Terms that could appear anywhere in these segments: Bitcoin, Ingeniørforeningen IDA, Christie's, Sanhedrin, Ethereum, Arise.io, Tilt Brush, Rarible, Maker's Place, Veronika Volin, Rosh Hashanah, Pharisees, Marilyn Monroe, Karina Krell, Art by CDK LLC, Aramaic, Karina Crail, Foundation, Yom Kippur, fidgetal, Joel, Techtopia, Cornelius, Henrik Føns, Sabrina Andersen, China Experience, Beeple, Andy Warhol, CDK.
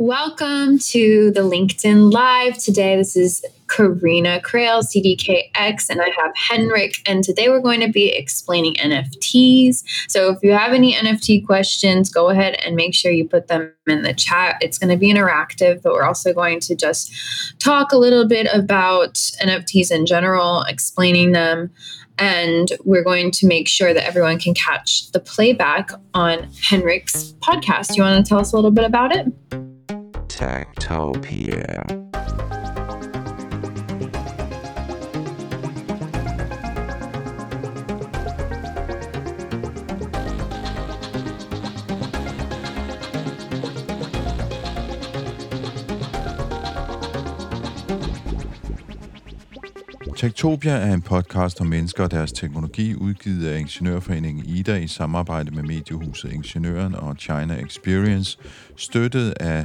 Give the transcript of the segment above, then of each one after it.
Welcome to the LinkedIn Live. Today, this is Karina Crail, CDKX, and I have Henrik. And today we're going to be explaining NFTs. So if you have any NFT questions, go ahead and make sure you put them in the chat. It's going to be interactive, but we're also going to just talk a little bit about NFTs in general, explaining them. And we're going to make sure that everyone can catch the playback on Henrik's podcast. You want to tell us a little bit about it? Techtopia. Techtopia er en podcast om mennesker og deres teknologi, udgivet af Ingeniørforeningen IDA i samarbejde med Mediehuset Ingeniøren og China Experience, støttet af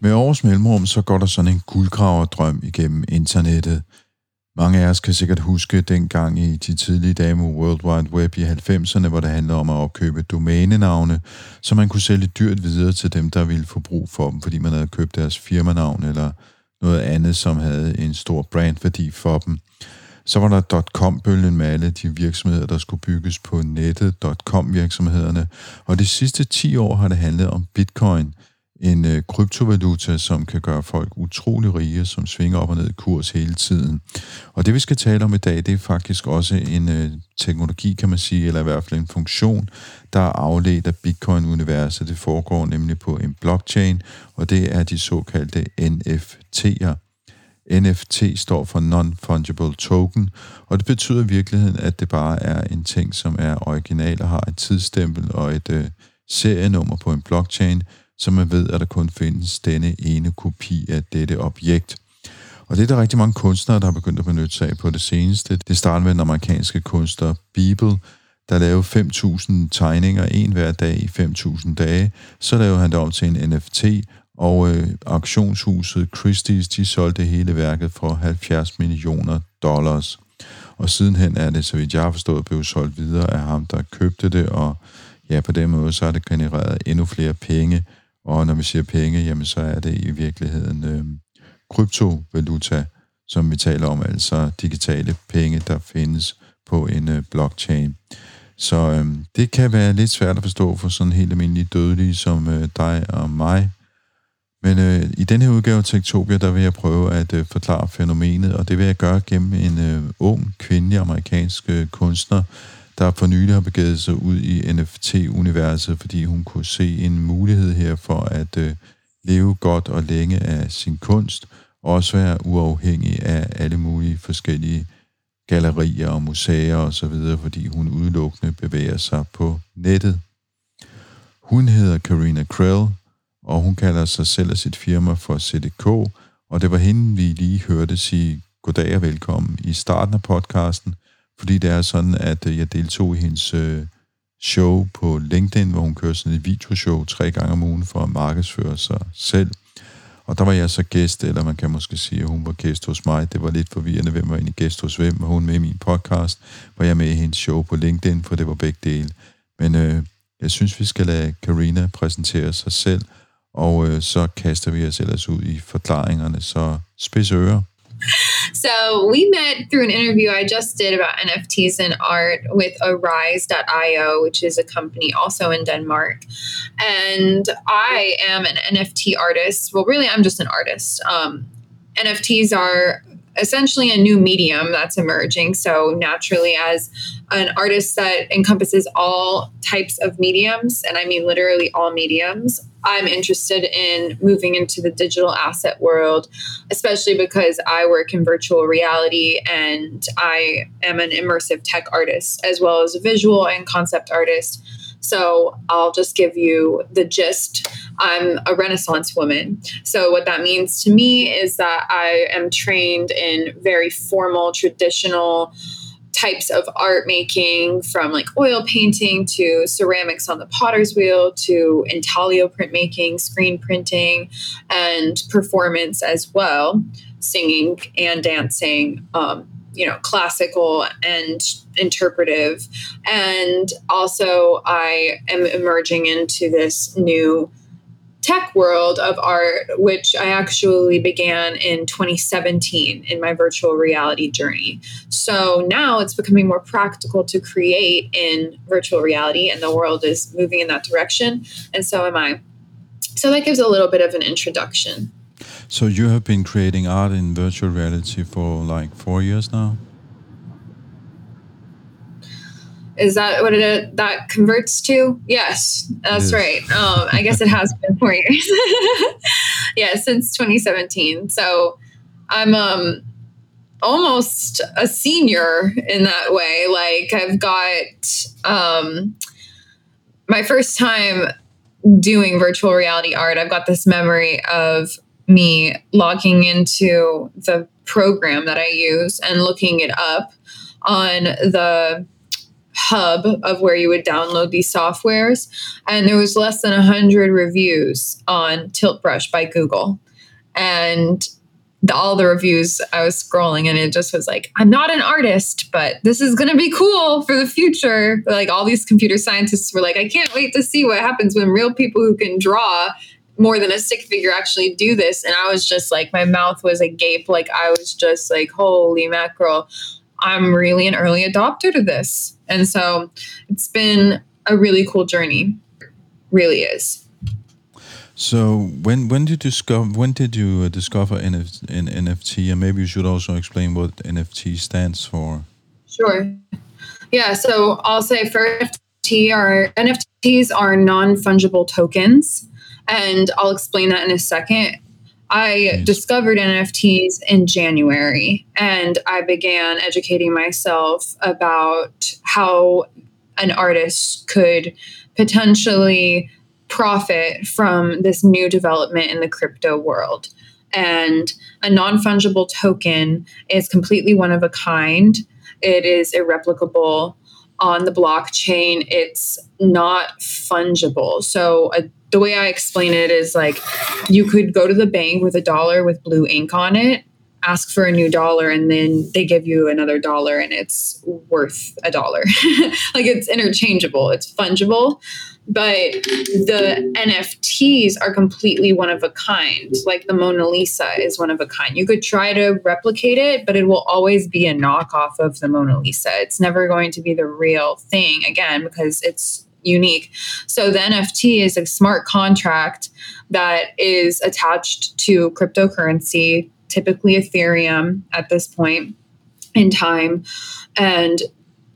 Med års mellemrum, så går der sådan en guldgraverdrøm igennem internettet. Mange af os kan sikkert huske dengang i de tidlige dage med World Wide Web i 90'erne, hvor det handlede om at opkøbe domænenavne, så man kunne sælge dyrt videre til dem, der ville få brug for dem, fordi man havde købt deres firmanavn eller noget andet, som havde en stor brandværdi for dem. Så var der .com-bølgen med alle de virksomheder, der skulle bygges på nettet, .com-virksomhederne, og de sidste 10 år har det handlet om bitcoin, en kryptovaluta, som kan gøre folk utrolig rige, som svinger op og ned i kurs hele tiden. Og det, vi skal tale om i dag, det er faktisk også en teknologi, kan man sige, eller i hvert fald en funktion, der er afledt af Bitcoin-universet. Det foregår nemlig på en blockchain, og det er de såkaldte NFT'er. NFT står for Non-Fungible Token, og det betyder i virkeligheden, at det bare er en ting, som er original og har et tidsstempel og et serienummer på en blockchain, så man ved, at der kun findes denne ene kopi af dette objekt. Og det er der rigtig mange kunstnere, der har begyndt at benytte sig af på det seneste. Det startede med den amerikanske kunstner Beeple, der lavede 5.000 tegninger, en hver dag i 5.000 dage. Så lavede han det om til en NFT, og auktionshuset Christie's, de solgte hele værket for $70 million. Og sidenhen er det, så vidt jeg har forstået, blevet solgt videre af ham, der købte det, og ja, på den måde, så er det genereret endnu flere penge. Og når vi siger penge, jamen så er det i virkeligheden kryptovaluta, som vi taler om, altså digitale penge, der findes på en blockchain. Så det kan være lidt svært at forstå for sådan helt almindelige dødelige som dig og mig. Men i denne her udgave af Techtopia, der vil jeg prøve at forklare fænomenet, og det vil jeg gøre gennem en ung kvindelig amerikansk kunstner, der for nylig har begivet sig ud i NFT-universet, fordi hun kunne se en mulighed her for at leve godt og længe af sin kunst, og også være uafhængig af alle mulige forskellige gallerier og museer osv., fordi hun udelukkende bevæger sig på nettet. Hun hedder Karina Krell, og hun kalder sig selv og sit firma for CDK, og det var hende, vi lige hørte sige goddag og velkommen i starten af podcasten, fordi det er sådan, at jeg deltog i hendes show på LinkedIn, hvor hun kører sådan et videoshow 3 gange om ugen for at markedsføre sig selv. Og der var jeg så gæst, eller man kan måske sige, at hun var gæst hos mig. Det var lidt forvirrende, hvem var egentlig gæst hos hvem, og hun med i min podcast, var jeg med i hendes show på LinkedIn, for det var begge dele. Men jeg synes, vi skal lade Karina præsentere sig selv, og så kaster vi os ellers ud i forklaringerne, så spids ører. So we met through an interview I just did about NFTs and art with Arise.io, which is a company also in Denmark. And I am an NFT artist. Well, really, I'm just an artist. NFTs are essentially a new medium that's emerging. So naturally, as an artist that encompasses all types of mediums, and I mean literally all mediums, I'm interested in moving into the digital asset world, especially because I work in virtual reality and I am an immersive tech artist, as well as a visual and concept artist. So I'll just give you the gist. I'm a Renaissance woman. So what that means to me is that I am trained in very formal, traditional types of art making, from like oil painting to ceramics on the potter's wheel to intaglio printmaking, screen printing, and performance as well, singing and dancing, classical and interpretive. And also I am emerging into this new tech world of art, which I actually began in 2017 in my virtual reality journey. So now it's becoming more practical to create in virtual reality, and the world is moving in that direction. And so am I. So that gives a little bit of an introduction. So you have been creating art in virtual reality for like 4 years now? Is that what that converts to? Yes, that's right. I guess it has been 4 years. Yeah, since 2017. So I'm almost a senior in that way. Like I've got my first time doing virtual reality art. I've got this memory of me logging into the program that I use and looking it up on the hub of where you would download these softwares, and there was less than 100 reviews on Tilt Brush by Google, and all the reviews I was scrolling, and it just was like, I'm not an artist, but this is going to be cool for the future. Like all these computer scientists were like, I can't wait to see what happens when real people who can draw more than a stick figure actually do this. And I was just like, my mouth was agape. Like I was just like, holy mackerel, I'm really an early adopter to this. And so it's been a really cool journey. Really is. So when did you discover NFT? And maybe you should also explain what NFT stands for. Sure. Yeah. So I'll say first, NFTs are non-fungible tokens. And I'll explain that in a second. I discovered NFTs in January, and I began educating myself about how an artist could potentially profit from this new development in the crypto world. And a non-fungible token is completely one of a kind. It is irreplicable on the blockchain. It's not fungible. So the way I explain it is like, you could go to the bank with $1 with blue ink on it, ask for a new $1, and then they give you another $1 and it's worth $1. Like it's interchangeable, it's fungible, but the NFTs are completely one of a kind. Like the Mona Lisa is one of a kind. You could try to replicate it, but it will always be a knockoff of the Mona Lisa. It's never going to be the real thing again, because it's unique. So the NFT is a smart contract that is attached to cryptocurrency, typically Ethereum at this point in time. And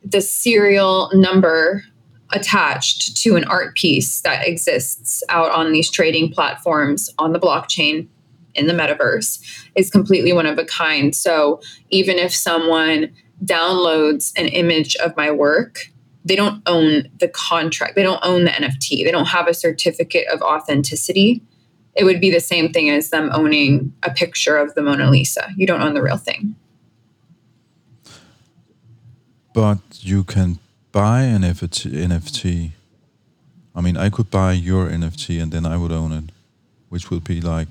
the serial number attached to an art piece that exists out on these trading platforms on the blockchain in the metaverse is completely one of a kind. So even if someone downloads an image of my work, they don't own the contract. They don't own the NFT. They don't have a certificate of authenticity. It would be the same thing as them owning a picture of the Mona Lisa. You don't own the real thing. But you can buy an NFT. I mean, I could buy your NFT and then I would own it, which would be like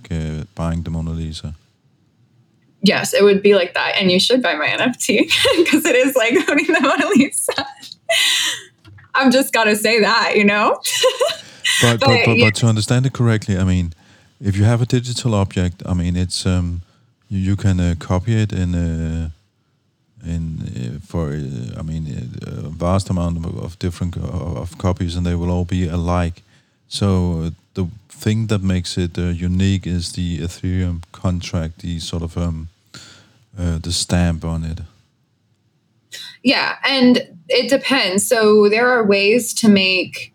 buying the Mona Lisa. Yes, it would be like that. And you should buy my NFT because it is like owning the Mona Lisa. I'm just gonna say that, you know. But to understand it correctly, I mean, if you have a digital object, I mean, it's you can copy it in a vast amount of different of copies, and they will all be alike. So the thing that makes it unique is the Ethereum contract, the sort of the stamp on it. Yeah, and it depends. So there are ways to make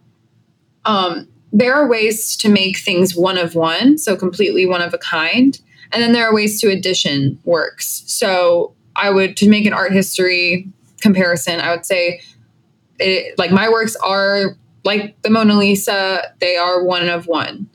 things one of one, so completely one of a kind. And then there are ways to addition works. So to make an art history comparison, I would say my works are like the Mona Lisa, they are one of one.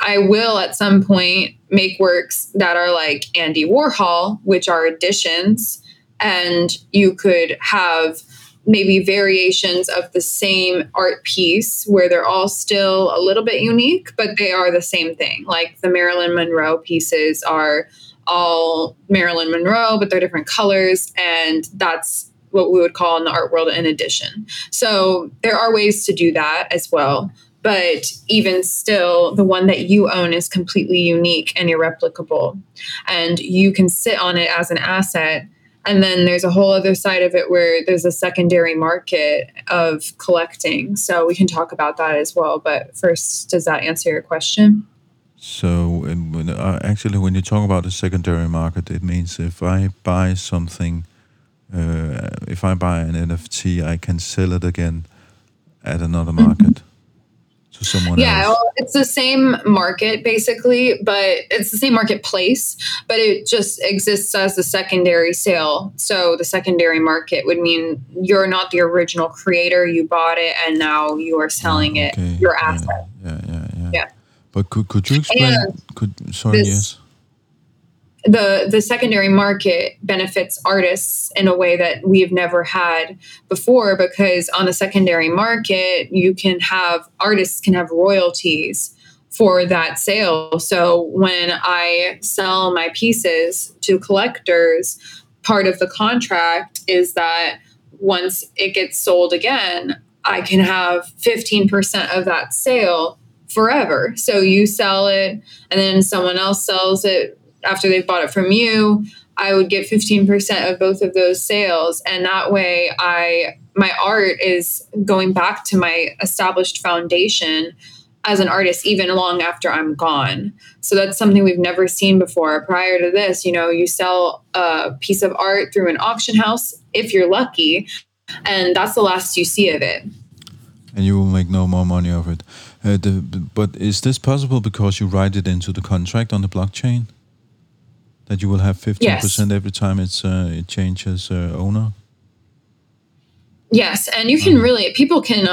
I will at some point make works that are like Andy Warhol, which are editions, and you could have maybe variations of the same art piece where they're all still a little bit unique, but they are the same thing. Like the Marilyn Monroe pieces are all Marilyn Monroe, but they're different colors, and that's what we would call in the art world an edition. So there are ways to do that as well. But even still, the one that you own is completely unique and irreplicable. And you can sit on it as an asset. And then there's a whole other side of it where there's a secondary market of collecting. So we can talk about that as well. But first, does that answer your question? So when you talk about the secondary market, it means if I buy something, if I buy an NFT, I can sell it again at another market. Someone else. Well, it's the same market basically, but it's the same marketplace, but it just exists as a secondary sale. So the secondary market would mean you're not the original creator, you bought it and now you are selling it, your asset. Yeah. But could you explain The secondary market benefits artists in a way that we've never had before, because on the secondary market, artists can have royalties for that sale. So when I sell my pieces to collectors, part of the contract is that once it gets sold again, I can have 15% of that sale forever. So you sell it and then someone else sells it after they've bought it from you, I would get 15% of both of those sales. And that way my art is going back to my established foundation as an artist, even long after I'm gone. So that's something we've never seen before. Prior to this, you sell a piece of art through an auction house, if you're lucky, and that's the last you see of it. And you will make no more money of it. But is this possible because you write it into the contract on the blockchain? That you will have 15% every time it changes owner? Yes, and you can people can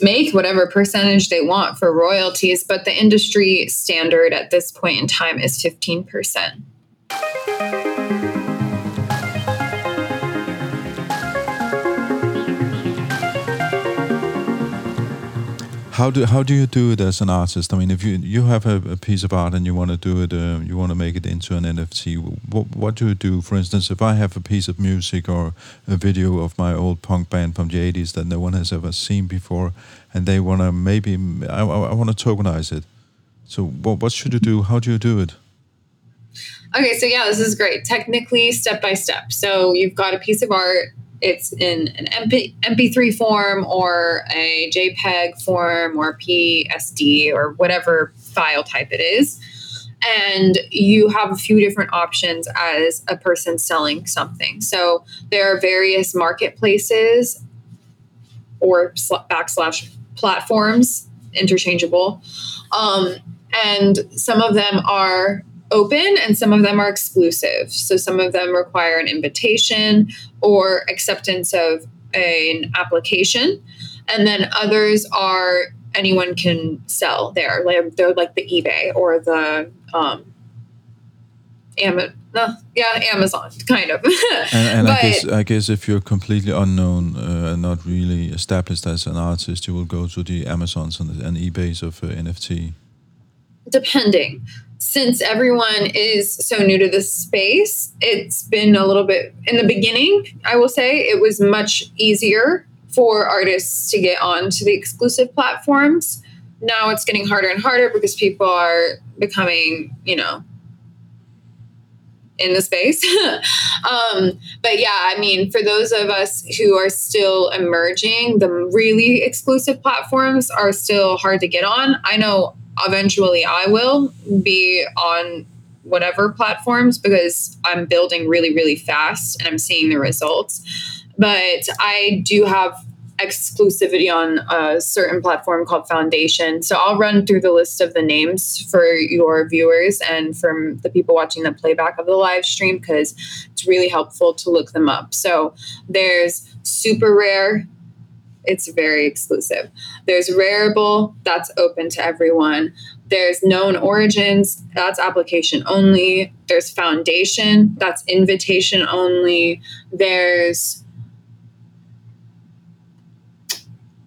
make whatever percentage they want for royalties, but the industry standard at this point in time is 15%. How do you do it as an artist? I mean, if you have a piece of art and you want to do it, you want to make it into an NFT. What do you do? For instance, if I have a piece of music or a video of my old punk band from the 80s that no one has ever seen before, and they want to I want to tokenize it. So what should you do? How do you do it? Okay, so yeah, this is great. Technically, step by step. So you've got a piece of art. It's in an MP3 form or a JPEG form or PSD or whatever file type it is. And you have a few different options as a person selling something. So there are various marketplaces or / platforms, interchangeable. And some of them are open and some of them are exclusive. So some of them require an invitation or acceptance of an application. And then others are anyone can sell there. They're like the eBay or the Amazon, kind of. and but, I guess if you're completely unknown and not really established as an artist, you will go to the Amazons and eBays of NFT. Depending. Since everyone is so new to this space, it's been a little bit, in the beginning, I will say, it was much easier for artists to get onto the exclusive platforms. Now it's getting harder and harder because people are becoming, in the space. But yeah, I mean, for those of us who are still emerging, the really exclusive platforms are still hard to get on. I know eventually I will be on whatever platforms because I'm building really, really fast and I'm seeing the results. But I do have exclusivity on a certain platform called Foundation. So I'll run through the list of the names for your viewers and from the people watching the playback of the live stream because it's really helpful to look them up. So there's Super Rare, It's very exclusive. There's Rarible, that's open to everyone. There's Known Origins, that's application only. There's Foundation, that's invitation only. There's,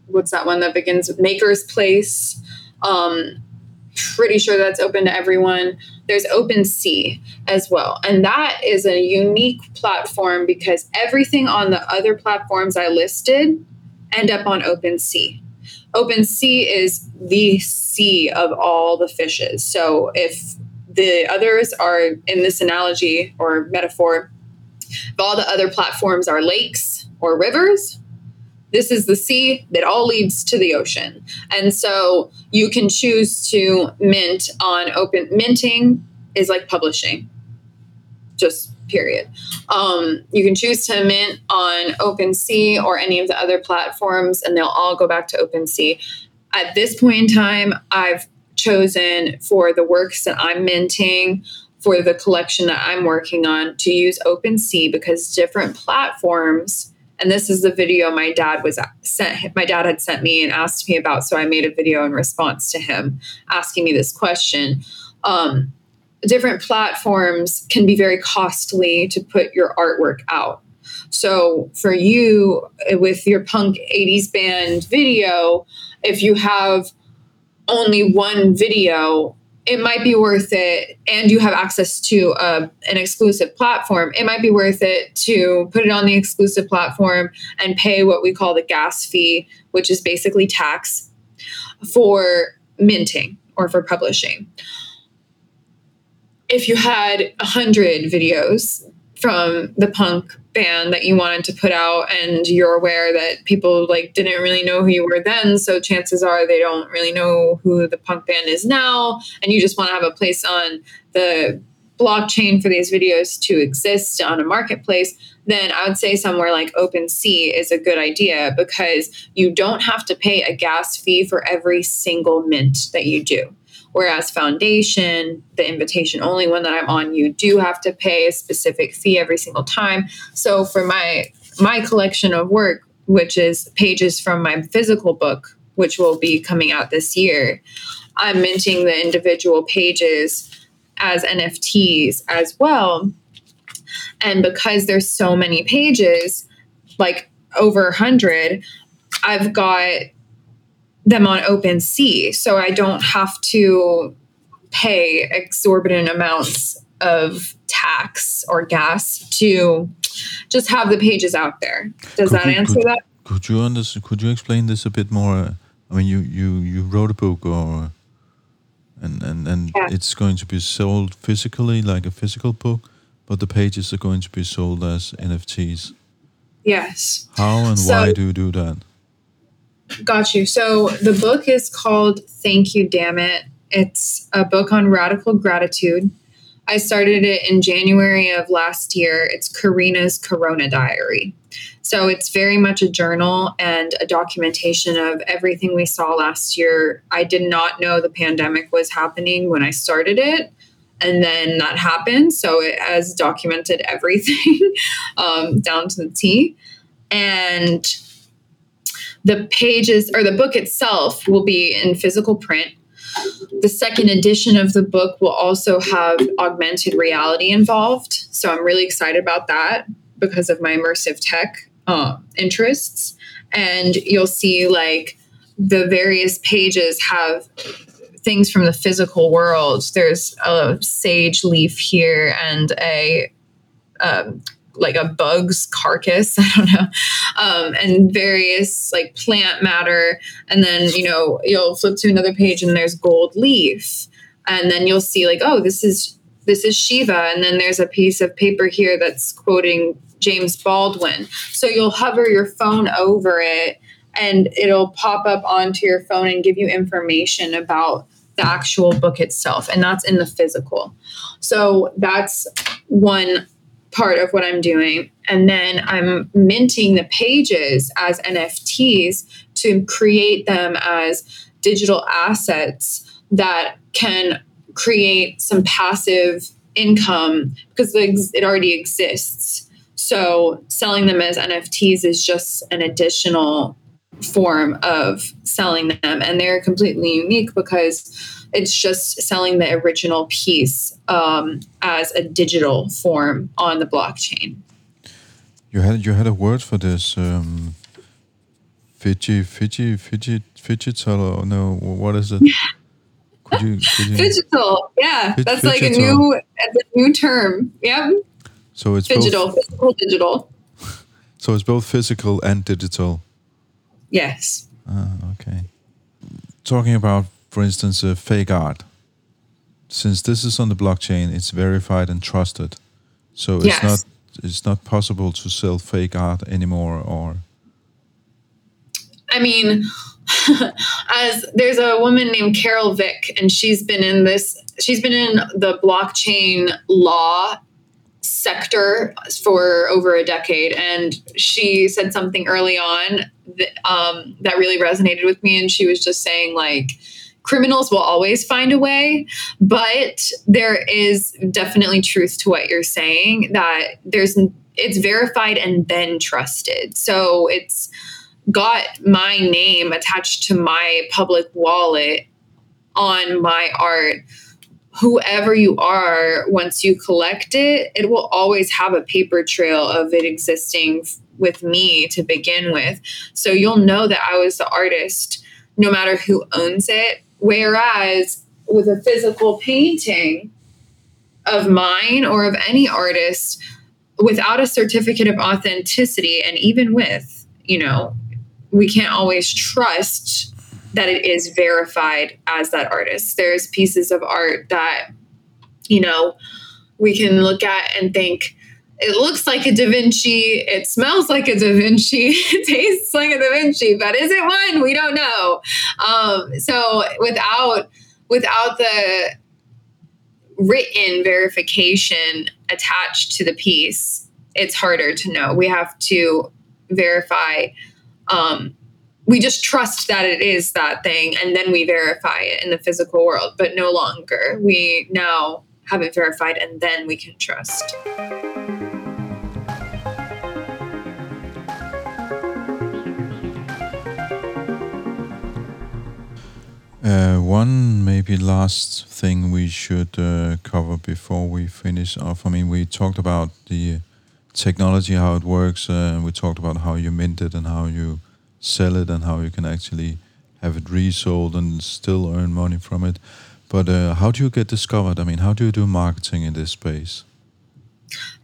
what's that one that begins with Maker's Place? Pretty sure that's open to everyone. There's OpenSea as well. And that is a unique platform because everything on the other platforms I listed end up on OpenSea. OpenSea is the sea of all the fishes. So if the others are, in this analogy or metaphor, if all the other platforms are lakes or rivers, this is the sea that all leads to the ocean. And so you can choose to mint on open. Minting is like publishing, just period. You can choose to mint on OpenSea or any of the other platforms, and they'll all go back to OpenSea. At this point in time, I've chosen for the works that I'm minting, for the collection that I'm working on, to use OpenSea because different platforms. And this is the video my dad had sent me and asked me about. So I made a video in response to him asking me this question. Different platforms can be very costly to put your artwork out. So for you, with your punk 80s band video, if you have only one video, it might be worth it, and you have access to an exclusive platform, it might be worth it to put it on the exclusive platform and pay what we call the gas fee, which is basically tax, for minting or for publishing. If you had 100 videos from the punk band that you wanted to put out, and you're aware that people didn't really know who you were then, so chances are they don't really know who the punk band is now, and you just want to have a place on the blockchain for these videos to exist on a marketplace, then I would say somewhere like OpenSea is a good idea because you don't have to pay a gas fee for every single mint that you do. Whereas Foundation, the invitation only one that I'm on, you do have to pay a specific fee every single time. So for my collection of work, which is pages from my physical book, which will be coming out this year, I'm minting the individual pages as NFTs as well. And because there's so many pages, like over 100, I've got them on OpenSea, so I don't have to pay exorbitant amounts of tax or gas to just have the pages out there. Does that answer that? Could you explain this a bit more? I mean, you wrote a book, and it's going to be sold physically, like a physical book, but the pages are going to be sold as NFTs. Yes. How and why do you do that? Got you. So the book is called Thank You, Damn It. It's a book on radical gratitude. I started it in January of last year. It's Karina's Corona Diary. So it's very much a journal and a documentation of everything we saw last year. I did not know the pandemic was happening when I started it. And then that happened. So it has documented everything down to the T. And the pages, or the book itself, will be in physical print. The second edition of the book will also have augmented reality involved. So I'm really excited about that because of my immersive tech interests. And you'll see the various pages have things from the physical world. There's a sage leaf here and a bug's carcass, I don't know, and various plant matter. And then, you'll flip to another page and there's gold leaf. And then you'll see this is Shiva. And then there's a piece of paper here that's quoting James Baldwin. So you'll hover your phone over it and it'll pop up onto your phone and give you information about the actual book itself. And that's in the physical. So that's one part of what I'm doing. And then I'm minting the pages as NFTs to create them as digital assets that can create some passive income because it already exists. So selling them as NFTs is just an additional form of selling them, and they're completely unique because it's just selling the original piece as a digital form on the blockchain. You had a word for this fidgetal, or no? What is it? Could you fidgetal, yeah, that's fidgetal. Like a new term. Yep. So it's digital, physical, digital. So it's both physical and digital. Yes. Okay. Talking about, for instance, fake art. Since this is on the blockchain, it's verified and trusted. So it's not possible to sell fake art anymore, or. I mean, as there's a woman named Carol Vick, and she's been in the blockchain law sector for over a decade, and she said something early on that really resonated with me, and she was just saying, like, criminals will always find a way, but there is definitely truth to what you're saying, that it's verified and then trusted. So it's got my name attached to my public wallet on my art. Whoever you are, once you collect it, it will always have a paper trail of it existing with me to begin with. So you'll know that I was the artist, no matter who owns it. Whereas with a physical painting of mine or of any artist, without a certificate of authenticity, and even with, we can't always trust that it is verified as that artist. There's pieces of art that, we can look at and think, it looks like a Da Vinci, it smells like a Da Vinci, it tastes like a Da Vinci, but is it one? We don't know. So without the written verification attached to the piece, it's harder to know. We have to verify, we just trust that it is that thing, and then we verify it in the physical world, but no longer. We now have it verified, and then we can trust. One maybe last thing we should cover before we finish off. I mean, we talked about the technology, how it works, and we talked about how you mint it and how you sell it and how you can actually have it resold and still earn money from it. But how do you get discovered? I mean, how do you do marketing in this space?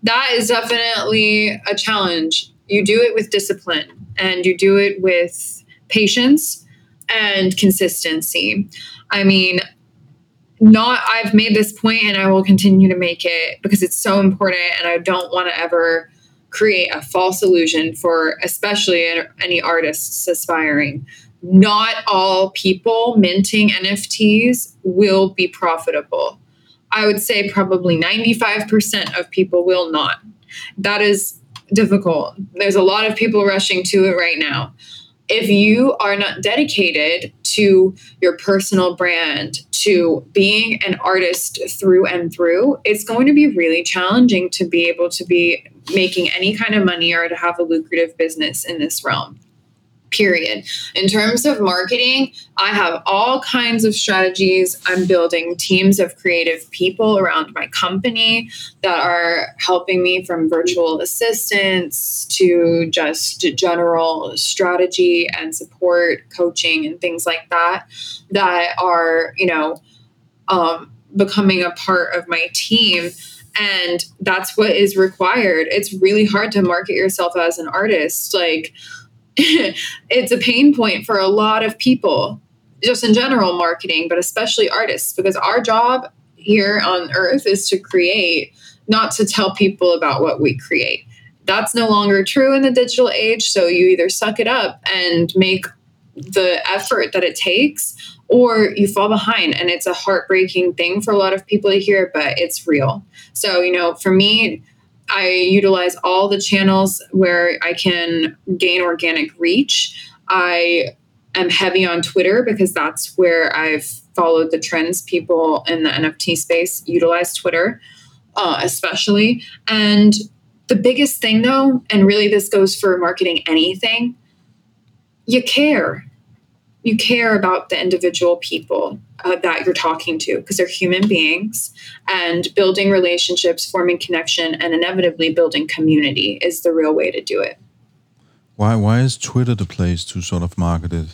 That is definitely a challenge. You do it with discipline, and you do it with patience and consistency. I mean, I've made this point, and I will continue to make it because it's so important, and I don't want to ever create a false illusion for especially any artists aspiring. Not all people minting NFTs will be profitable. I would say probably 95% of people will not. That is difficult. There's a lot of people rushing to it right now. If you are not dedicated to your personal brand, to being an artist through and through, it's going to be really challenging to be able to be making any kind of money or to have a lucrative business in this realm, period. In terms of marketing, I have all kinds of strategies. I'm building teams of creative people around my company that are helping me, from virtual assistants to just general strategy and support, coaching, and things like that, that are, becoming a part of my team. And that's what is required. It's really hard to market yourself as an artist. Like, it's a pain point for a lot of people, just in general marketing, but especially artists, because our job here on Earth is to create, not to tell people about what we create. That's no longer true in the digital age. So you either suck it up and make the effort that it takes, or you fall behind. And it's a heartbreaking thing for a lot of people to hear, but it's real. So, for me, I utilize all the channels where I can gain organic reach. I am heavy on Twitter because that's where I've followed the trends. People in the NFT space utilize Twitter, especially. And the biggest thing, though, and really this goes for marketing anything, you care. You care about the individual people that you're talking to because they're human beings, and building relationships, forming connection, and inevitably building community is the real way to do it. Why is Twitter the place to sort of market it?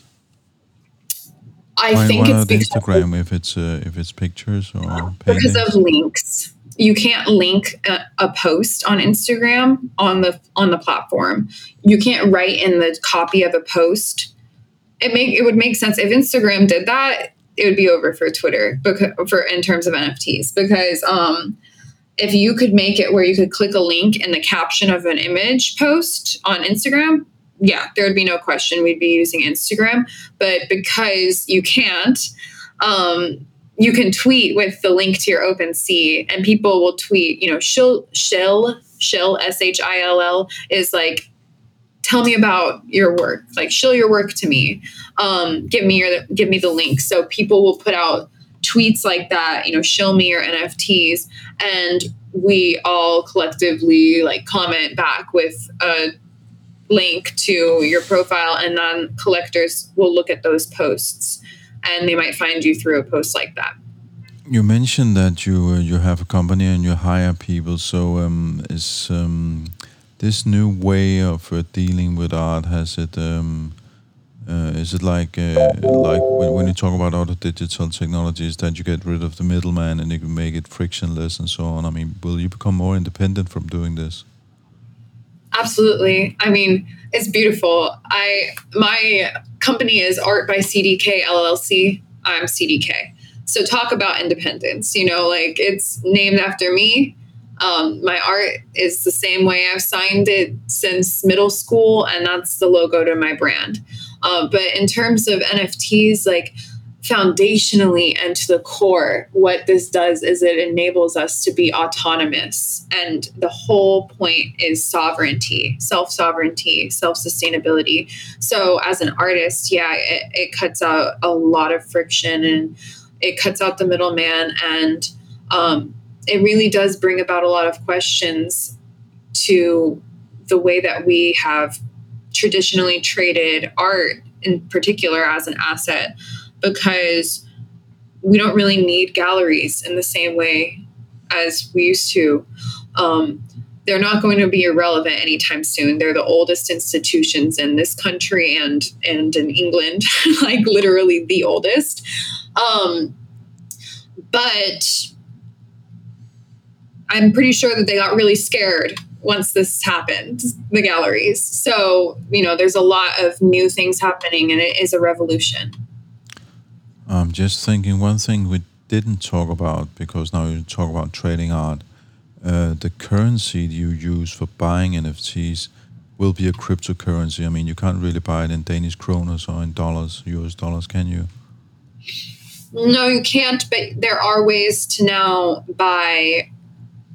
I think it's because Instagram, if it's pictures or paintings? Because of links. You can't link a post on Instagram on the platform. You can't write in the copy of a post. It would make sense if Instagram did that. It would be over for Twitter in terms of NFTs because if you could make it where you could click a link in the caption of an image post on Instagram, yeah, there would be no question we'd be using Instagram. But because you can't, you can tweet with the link to your OpenSea, and people will tweet. You know, shill SHILL is like, tell me about your work. Like, show your work to me. Give me the link. So people will put out tweets like that. You know, show me your NFTs, and we all collectively like comment back with a link to your profile, and then collectors will look at those posts. And they might find you through a post like that. You mentioned that you have a company and you hire people. So is this new way of dealing with art? Has it? Is it like when you talk about other digital technologies that you get rid of the middleman and you can make it frictionless and so on? I mean, will you become more independent from doing this? Absolutely. I mean, it's beautiful. My company is Art by CDK LLC. I'm CDK. So talk about independence. You know, like it's named after me. My art is the same way I've signed it since middle school, and that's the logo to my brand. But in terms of NFTs, like foundationally and to the core, what this does is it enables us to be autonomous. And the whole point is sovereignty, self-sovereignty, self-sustainability. So as an artist, yeah, it cuts out a lot of friction and it cuts out the middleman. And it really does bring about a lot of questions to the way that we have traditionally traded art in particular as an asset, because we don't really need galleries in the same way as we used to. They're not going to be irrelevant anytime soon. They're the oldest institutions in this country and in England, like literally the oldest. But I'm pretty sure that they got really scared once this happened, the galleries. So, you know, there's a lot of new things happening, and it is a revolution. I'm just thinking one thing we didn't talk about, because now you talk about trading art. The currency you use for buying NFTs will be a cryptocurrency. I mean, you can't really buy it in Danish kroners or in dollars, US dollars, can you? No, you can't, but there are ways to now buy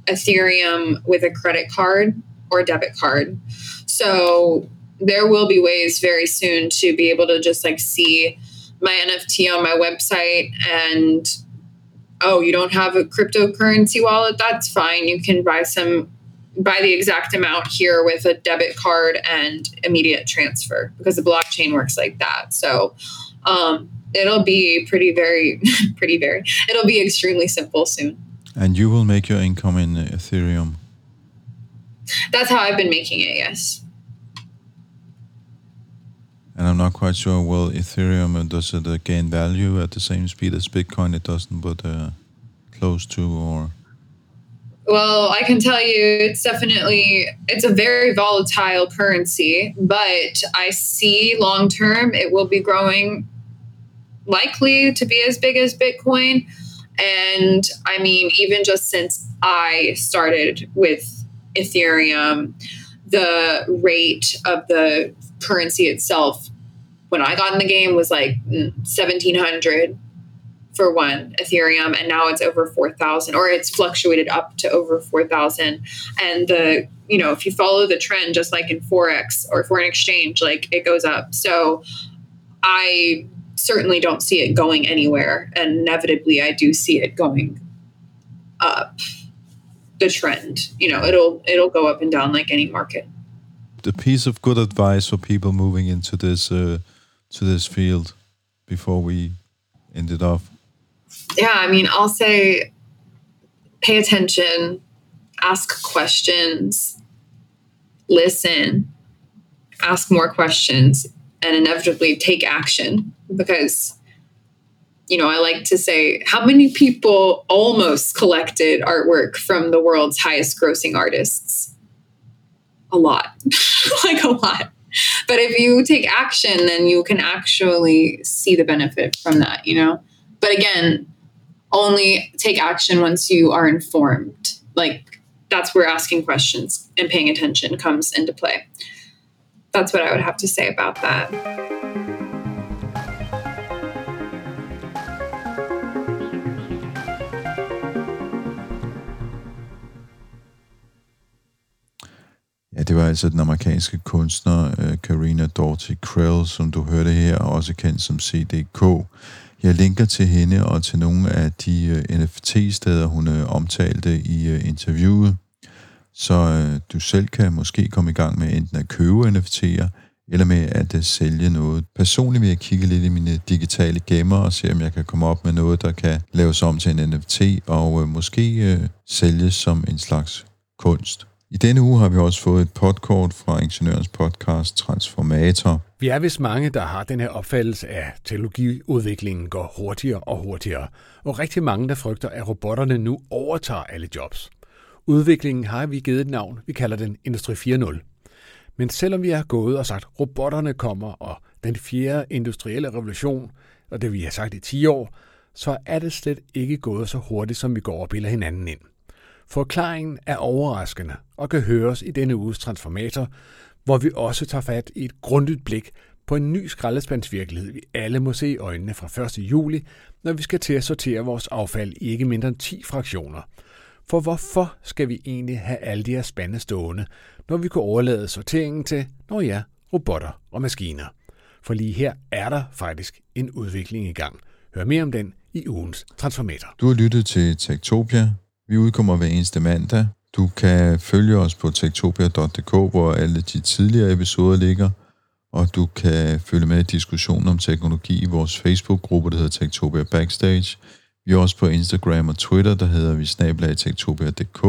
Ethereum with a credit card or a debit card. So there will be ways very soon to be able to just like see my NFT on my website, and oh, you don't have a cryptocurrency wallet? That's fine. You can buy the exact amount here with a debit card and immediate transfer, because the blockchain works like that. So it'll be it'll be extremely simple soon. And you will make your income in Ethereum? That's how I've been making it, yes. And I'm not quite sure, well, Ethereum, does it gain value at the same speed as Bitcoin? It doesn't, but close to, or? Well, I can tell you it's a very volatile currency, but I see long-term it will be growing, likely to be as big as Bitcoin. And I mean, even just since I started with Ethereum, the rate of the currency itself when I got in the game was like 1700 for one Ethereum, and now it's over 4000, or it's fluctuated up to over 4000. And the, you know, if you follow the trend, just like in Forex or foreign exchange, like it goes up. So I certainly don't see it going anywhere, and inevitably I do see it going up the trend. You know, it'll go up and down like any market. a piece of good advice for people moving into this to this field before we end it off? Yeah, I mean, I'll say pay attention, ask questions, listen, ask more questions, and inevitably take action. Because, you know, I like to say, how many people almost collected artwork from the world's highest grossing artists? A lot, like a lot. But if you take action, then you can actually see the benefit from that, you know? But again, only take action once you are informed. Like, that's where asking questions and paying attention comes into play. That's what I would have to say about that. Ja, det var altså den amerikanske kunstner Karina Krell, som du hørte her, også kendt som CDK. Jeg linker til hende og til nogle af de NFT-steder, hun omtalte i interviewet, så du selv kan måske komme i gang med enten at købe NFT'er, eller med at sælge noget. Personligt vil jeg kigge lidt i mine digitale gemmer og se, om jeg kan komme op med noget, der kan laves om til en NFT, og måske sælges som en slags kunst. I denne uge har vi også fået et podkort fra Ingeniørens podcast Transformator. Vi er vist mange, der har den her opfattelse af, at teknologiudviklingen går hurtigere og hurtigere, og rigtig mange, der frygter, at robotterne nu overtager alle jobs. Udviklingen har vi givet et navn, vi kalder den Industri 4.0. Men selvom vi har gået og sagt, at robotterne kommer, og den fjerde industrielle revolution, og det vi har sagt i 10 år, så er det slet ikke gået så hurtigt, som vi går og bilder hinanden ind. Forklaringen er overraskende og kan høres i denne uges Transformator, hvor vi også tager fat i et grundigt blik på en ny skraldespandsvirkelighed, vi alle må se i øjnene fra 1. juli, når vi skal til at sortere vores affald i ikke mindre end 10 fraktioner. For hvorfor skal vi egentlig have alle de her spande stående, når vi kunne overlade sorteringen til, når ja, robotter og maskiner? For lige her er der faktisk en udvikling i gang. Hør mere om den i ugens Transformator. Du har lyttet til Techtopia. Vi udkommer hver eneste mandag. Du kan følge os på techtopia.dk, hvor alle de tidligere episoder ligger, og du kan følge med i diskussionen om teknologi i vores Facebook-gruppe, der hedder Techtopia Backstage. Vi er også på Instagram og Twitter, der hedder vi @techtopia.dk.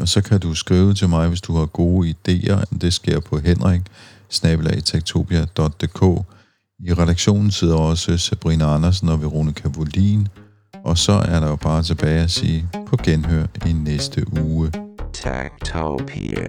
Og så kan du skrive til mig, hvis du har gode idéer. Det sker på henrik@techtopia.dk. I redaktionen sidder også Sabrina Andersen og Veronika Volin. Og så er der jo bare tilbage at sige på genhør i næste uge. Techtopia.